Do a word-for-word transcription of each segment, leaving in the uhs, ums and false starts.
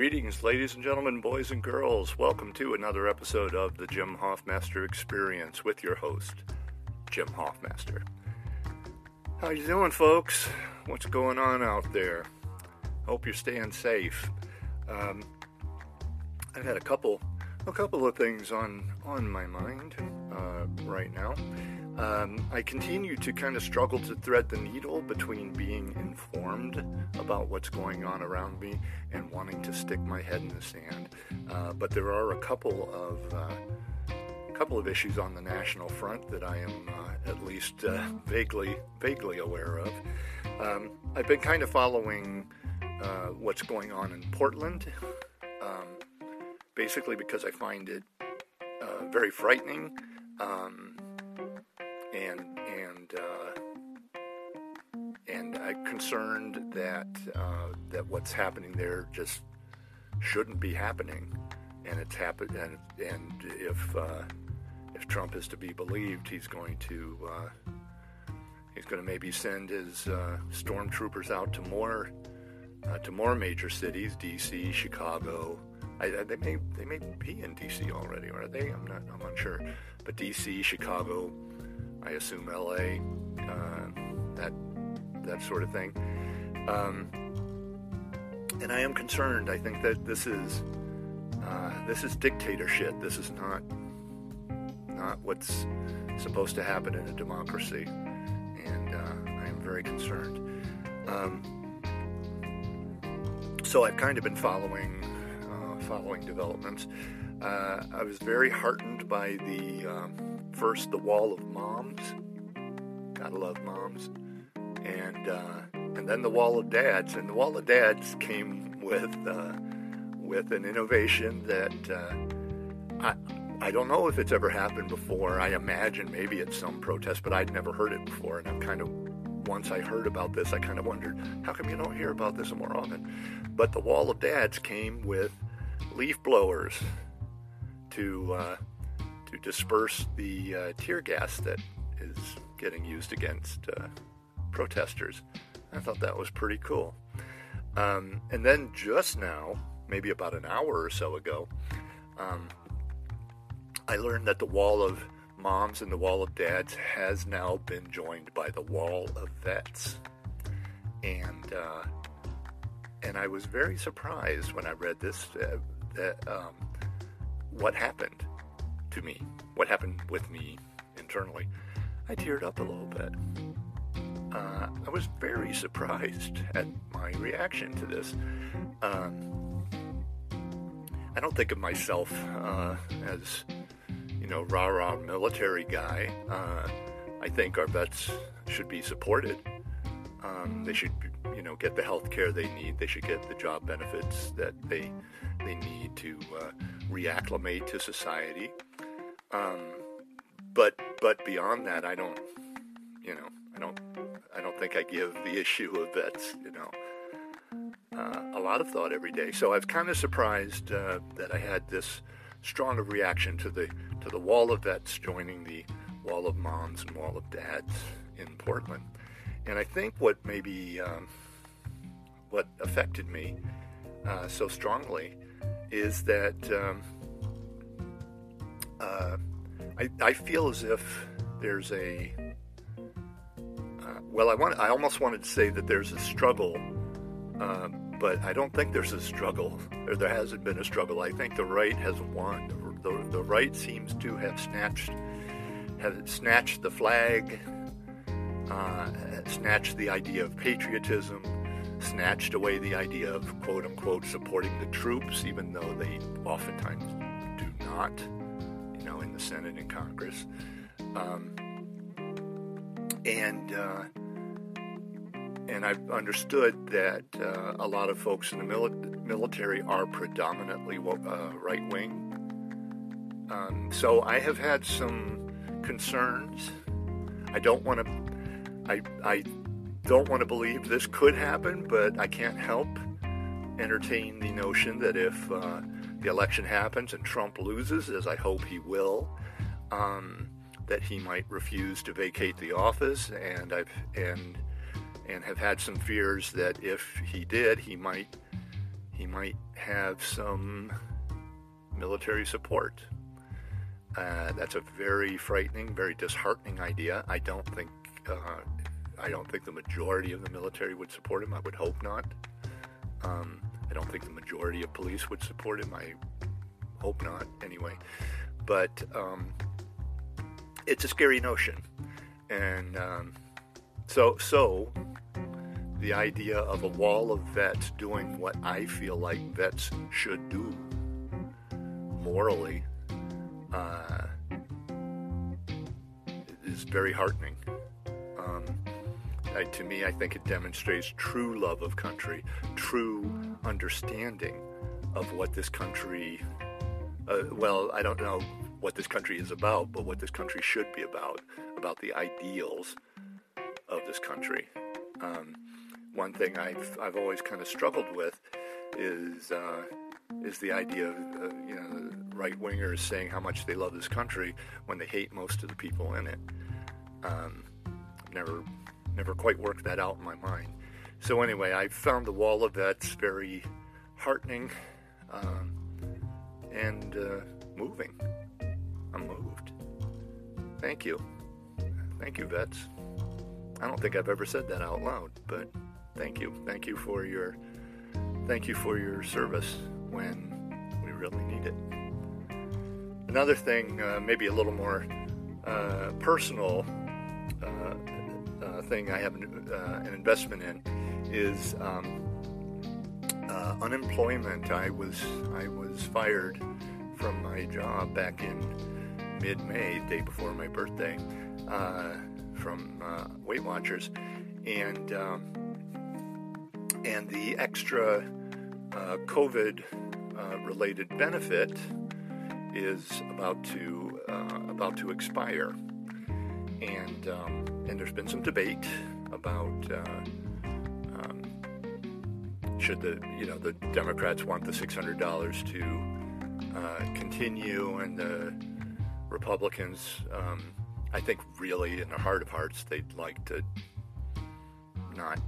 Greetings, ladies and gentlemen, boys and girls. Welcome to another episode of the Jim Hoffmaster Experience with your host, Jim Hoffmaster. How you doing, folks? What's going on out there? Hope you're staying safe. Um, I've had a couple, a couple of things on on my mind uh, right now. Um, I continue to kind of struggle to thread the needle between being informed about what's going on around me and wanting to stick my head in the sand. Uh, but there are a couple of uh, couple of issues on the national front that I am uh, at least uh, vaguely vaguely aware of. Um, I've been kind of following uh, what's going on in Portland, um, basically because I find it uh, very frightening. Um, And and uh, and I'm concerned that uh, that what's happening there just shouldn't be happening, and it's happened. And and if uh, if Trump is to be believed, he's going to uh, he's going to maybe send his uh, stormtroopers out to more uh, to more major cities, D C, Chicago. I, they may they may be in D C already, are they? I'm not I'm unsure, but D C, Chicago. I assume L A, uh, that that sort of thing, um, and I am concerned. I think that this is uh, this is dictator shit. This is not not what's supposed to happen in a democracy, and uh, I am very concerned. Um, so I've kind of been following uh, following developments. Uh, I was very heartened by the. Um, First, the wall of moms. Gotta love moms. And uh, and then the wall of dads. And the wall of dads came with uh, with an innovation that uh, I I don't know if it's ever happened before. I imagine maybe at some protest, but I'd never heard it before. And I'm kind of once I heard about this, I kind of wondered how come you don't hear about this more often. But the wall of dads came with leaf blowers to. Uh, to disperse the uh, tear gas that is getting used against uh, protesters. I thought that was pretty cool. Um, and then just now, maybe about an hour or so ago, um, I learned that the wall of moms and the wall of dads has now been joined by the wall of vets. And uh, and I was very surprised when I read this, uh, that um, what happened. To me, what happened with me internally, I teared up a little bit. Uh, I was very surprised at my reaction to this. Um, I don't think of myself uh, as, you know, rah-rah military guy. Uh, I think our vets should be supported. Um, they should, you know, get the health care they need. They should get the job benefits that they they need to uh, reacclimate to society. Um, but but beyond that, I don't, you know, I don't, I don't think I give the issue of vets, you know, uh, a lot of thought every day. So I was kind of surprised uh, that I had this strong of reaction to the to the wall of vets joining the wall of moms and wall of dads in Portland. And I think what maybe um, what affected me uh, so strongly is that. Um, Uh, I, I feel as if there's a, uh, well, I want, I almost wanted to say that there's a struggle, uh, but I don't think there's a struggle, or there hasn't been a struggle. I think the right has won. The, the, the right seems to have snatched, have snatched the flag, uh, snatched the idea of patriotism, snatched away the idea of, quote unquote, supporting the troops, even though they oftentimes do not. You know, in the Senate and Congress, um, and uh, and I've understood that uh, a lot of folks in the mili- military are predominantly uh, right wing. Um, so I have had some concerns. I don't want to. I I don't want to believe this could happen, but I can't help entertain the notion that if. Uh, The election happens and Trump loses, as I hope he will, um, that he might refuse to vacate the office, and I've and and have had some fears that if he did, he might He might have some military support. Uh, that's a very frightening, very disheartening idea. I don't think uh, I don't think the majority of the military would support him. I would hope not. Um, I don't think the majority of police would support him. I hope not, anyway. But um, it's a scary notion, and um, so so the idea of a wall of vets doing what I feel like vets should do morally uh, is very heartening. Um, I, to me, I think it demonstrates true love of country, true understanding of what this country, uh, well, I don't know what this country is about, but what this country should be about, about the ideals of this country. Um, one thing I've I've always kind of struggled with is uh, is the idea of uh, you know, right-wingers saying how much they love this country when they hate most of the people in it. Um, never never quite worked that out in my mind. So anyway, I found the wall of vets very heartening um, and uh, moving. I'm moved. Thank you. Thank you, vets. I don't think I've ever said that out loud, but thank you. Thank you for your thank you for your service when we really need it. Another thing, uh, maybe a little more uh, personal uh, uh, thing I have an, uh, an investment in is um, uh, unemployment. I was I was fired from my job back in mid-May, day before my birthday, uh, from uh, Weight Watchers, and um, and the extra uh, COVID uh, related benefit is about to uh, about to expire, and um, and there's been some debate about uh, um, should the you know the Democrats want the six hundred dollars to uh, continue, and the Republicans. Um, I think really in their heart of hearts they'd like to not,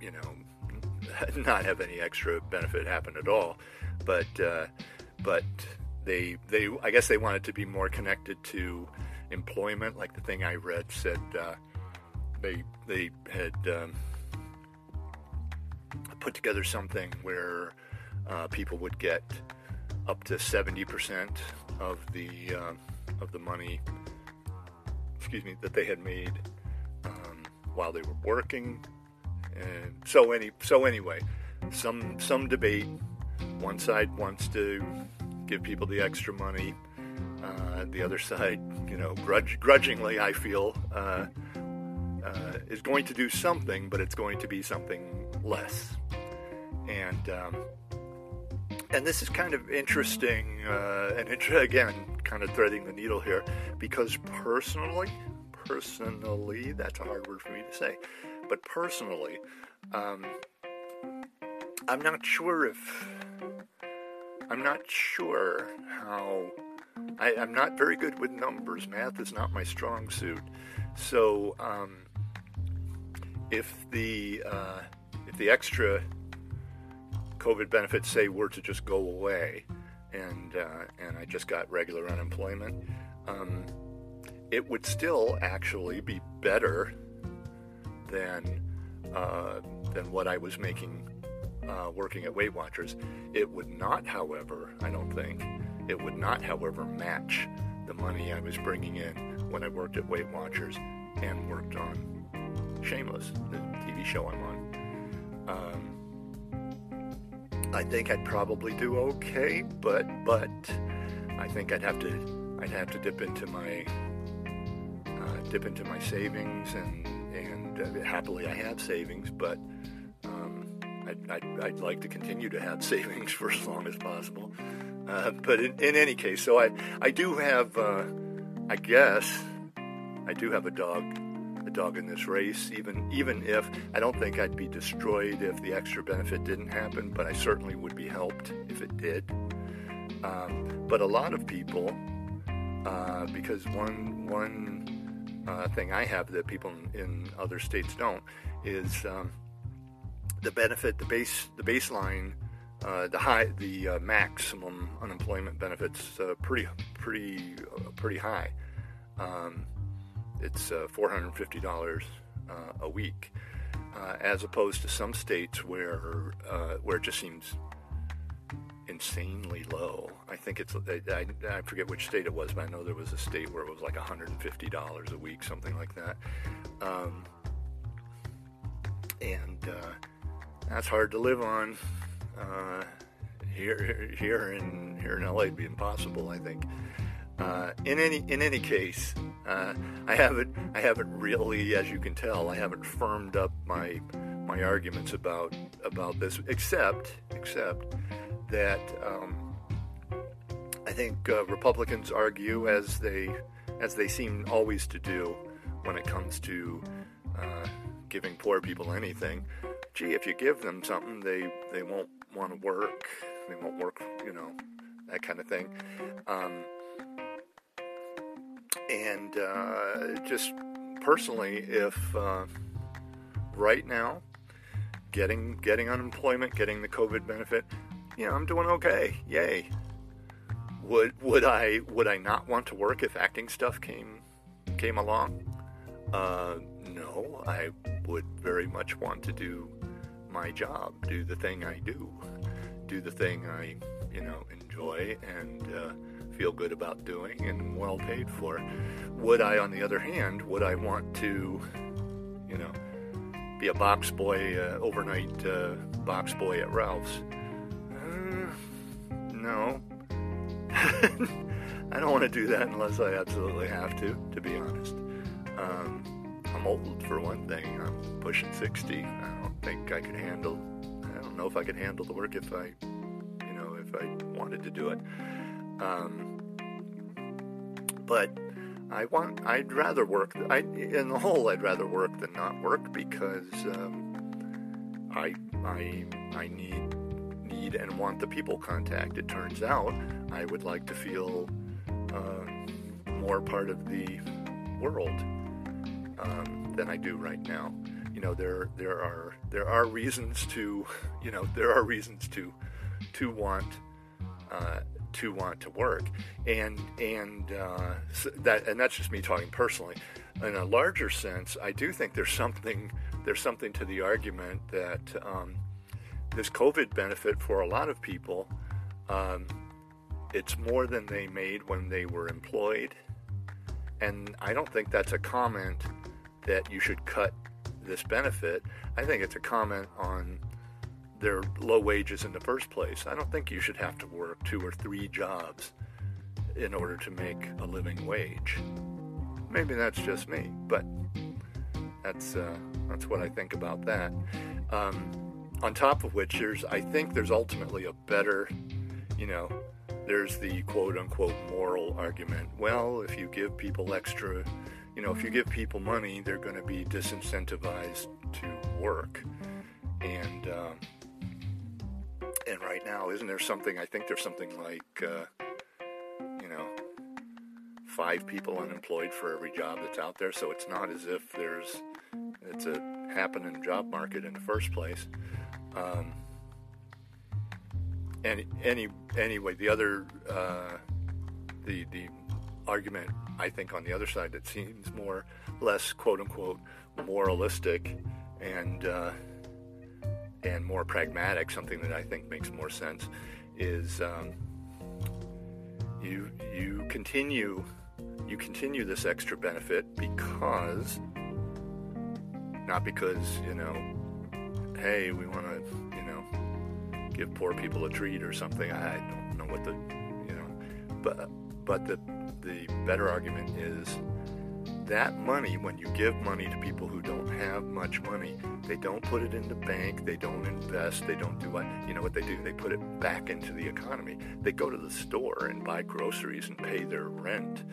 you know, not have any extra benefit happen at all. But uh, but they they I guess they want it to be more connected to employment. Like the thing I read said uh, they they had um, put together something where uh, people would get up to seventy percent of the uh, of the money. Excuse me, that they had made um, while they were working, and so any so anyway, some some debate. One side wants to give people the extra money, uh, the other side, you know, grudge, grudgingly, I feel, uh, uh, is going to do something, but it's going to be something less. And um, and this is kind of interesting, uh, and it, again. Kind of threading the needle here, because personally, personally, that's a hard word for me to say, but personally, um, I'm not sure if, I'm not sure how, I, I'm not very good with numbers, math is not my strong suit, so um, if the, uh, if the extra COVID benefits, say, were to just go away, and uh, and I just got regular unemployment, um, it would still actually be better than uh, than what I was making uh, working at Weight Watchers. It would not, however, I don't think, it would not, however, match the money I was bringing in when I worked at Weight Watchers and worked on Shameless, the T V show I'm on. Um, I think I'd probably do okay, but but I think I'd have to I'd have to dip into my uh, dip into my savings, and and uh, happily I have savings, but um, I'd, I'd I'd like to continue to have savings for as long as possible. Uh, but in, in any case, so I I do have uh, I guess I do have a dog. A dog in this race, even even if I don't think I'd be destroyed if the extra benefit didn't happen, but I certainly would be helped if it did. Um, but a lot of people, uh, because one one uh, thing I have that people in, in other states don't is um, the benefit, the base, the baseline uh, the high, the uh, maximum unemployment benefits uh, pretty, pretty, uh, pretty high. Um, it's uh, four hundred fifty dollars uh, a week, uh, as opposed to some states where uh, where it just seems insanely low. I think it's I, I forget which state it was, but I know there was a state where it was like one hundred fifty dollars a week, something like that. Um, and uh, that's hard to live on. Uh, here, here in here in L A, it'd be impossible, I think. Uh, in any in any case, uh, I haven't I haven't really, as you can tell, I haven't firmed up my my arguments about about this, except except that um, I think uh, Republicans argue as they as they seem always to do when it comes to uh, giving poor people anything. Gee, if you give them something, they they won't want to work. They won't work, you know, that kind of thing. Um, And uh, just personally, if uh, right now, getting getting unemployment, getting the COVID benefit, you know, I'm doing okay, yay. Would would I would I not want to work if acting stuff came came along? Uh, no, I would very much want to do my job, do the thing I do, do the thing I you know enjoy and. Uh, feel good about doing and well paid for. Would I, on the other hand, would I want to, you know, be a box boy, uh, overnight uh, box boy at Ralph's? Uh, no. I don't want to do that unless I absolutely have to, to be honest. Um, I'm old for one thing. I'm pushing sixty. I don't think I could handle, I don't know if I could handle the work if I, you know, if I wanted to do it. Um, but I want, I'd rather work, I, in the whole, I'd rather work than not work because, um, I, I, I need, need and want the people contact. It turns out I would like to feel, uh, more part of the world, um, than I do right now. You know, there, there are, there are reasons to, you know, there are reasons to, to want, uh, to want to work, and and uh, so that and that's just me talking personally. In a larger sense, I do think there's something there's something to the argument that um, this COVID benefit for a lot of people, um, it's more than they made when they were employed, and I don't think that's a comment that you should cut this benefit. I think it's a comment on their low wages in the first place. I don't think you should have to work two or three jobs in order to make a living wage. Maybe that's just me, but that's uh, that's what I think about that. Um, on top of which, there's I think there's ultimately a better, you know, there's the quote-unquote moral argument. Well, if you give people extra, you know, if you give people money, they're going to be disincentivized to work, and. Um, And right now, isn't there something, I think there's something like, uh, you know, five people unemployed for every job that's out there. So it's not as if there's, it's a happening job market in the first place. Um, and any, anyway, the other, uh, the, the argument, I think on the other side that seems more, less quote unquote moralistic and, uh, and more pragmatic, something that I think makes more sense, is um, you you continue you continue this extra benefit because, not because, you know, hey, we want to, you know, give poor people a treat or something. I don't know what the, you know, but but the the better argument is that money, when you give money to people who don't have much money, they don't put it in the bank, they don't invest, they don't do what, you know what they do, they put it back into the economy. They go to the store and buy groceries and pay their rent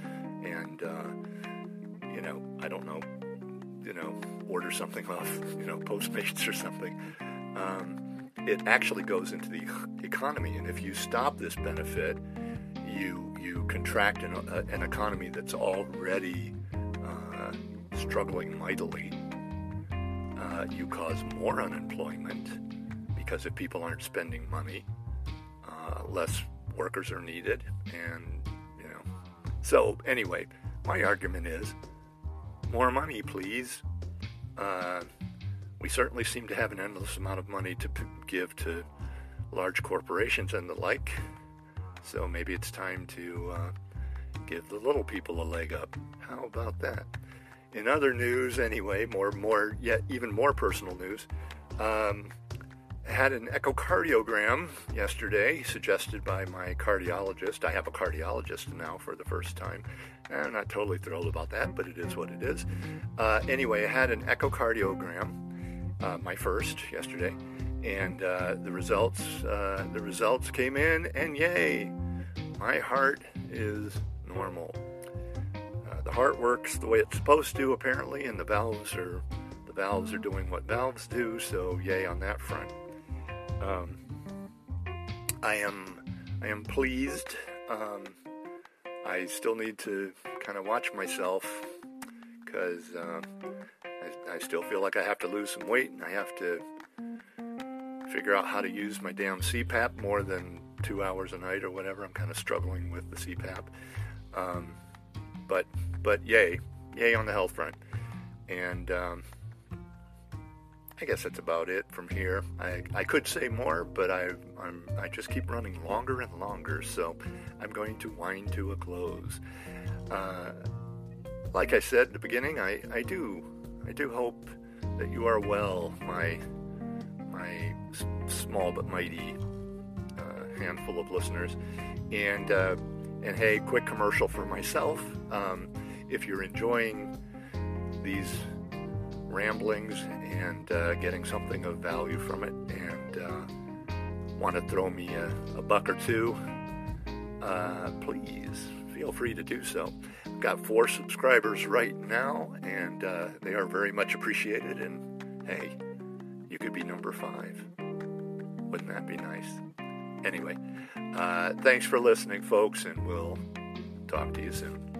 and, uh, you know, I don't know, you know, order something off, you know, Postmates or something. Um, it actually goes into the economy, and if you stop this benefit, you, you contract an, a, an economy that's already struggling mightily. Uh, you cause more unemployment because if people aren't spending money, uh, less workers are needed, and, you know. So, anyway, my argument is, more money, please. Uh, we certainly seem to have an endless amount of money to p- give to large corporations and the like, so maybe it's time to uh, give the little people a leg up. How about that? In other news, anyway, more, more, yet even more personal news, um, I had an echocardiogram yesterday suggested by my cardiologist. I have a cardiologist now for the first time. I'm not totally thrilled about that, but it is what it is. Uh, anyway, I had an echocardiogram, uh, my first, yesterday, and uh, the results, uh, the results came in, and yay, my heart is normal. The heart works the way it's supposed to, apparently, and the valves are the valves are doing what valves do. So, yay on that front. Um, I am I am pleased. Um, I still need to kind of watch myself because uh, I, I still feel like I have to lose some weight, and I have to figure out how to use my damn C PAP more than two hours a night or whatever. I'm kind of struggling with the C PAP, um, but. But yay, yay on the health front. And um, I guess that's about it from here. I, I could say more, but I I'm, I just keep running longer and longer, so I'm going to wind to a close. Uh, like I said at the beginning, I, I do I do hope that you are well, my my small but mighty uh, handful of listeners. And uh, and hey, quick commercial for myself. Um, If you're enjoying these ramblings and uh, getting something of value from it, and uh, want to throw me a, a buck or two, uh, please feel free to do so. I've got four subscribers right now, and uh, they are very much appreciated. And hey, you could be number five. Wouldn't that be nice? Anyway, uh, thanks for listening, folks, and we'll talk to you soon.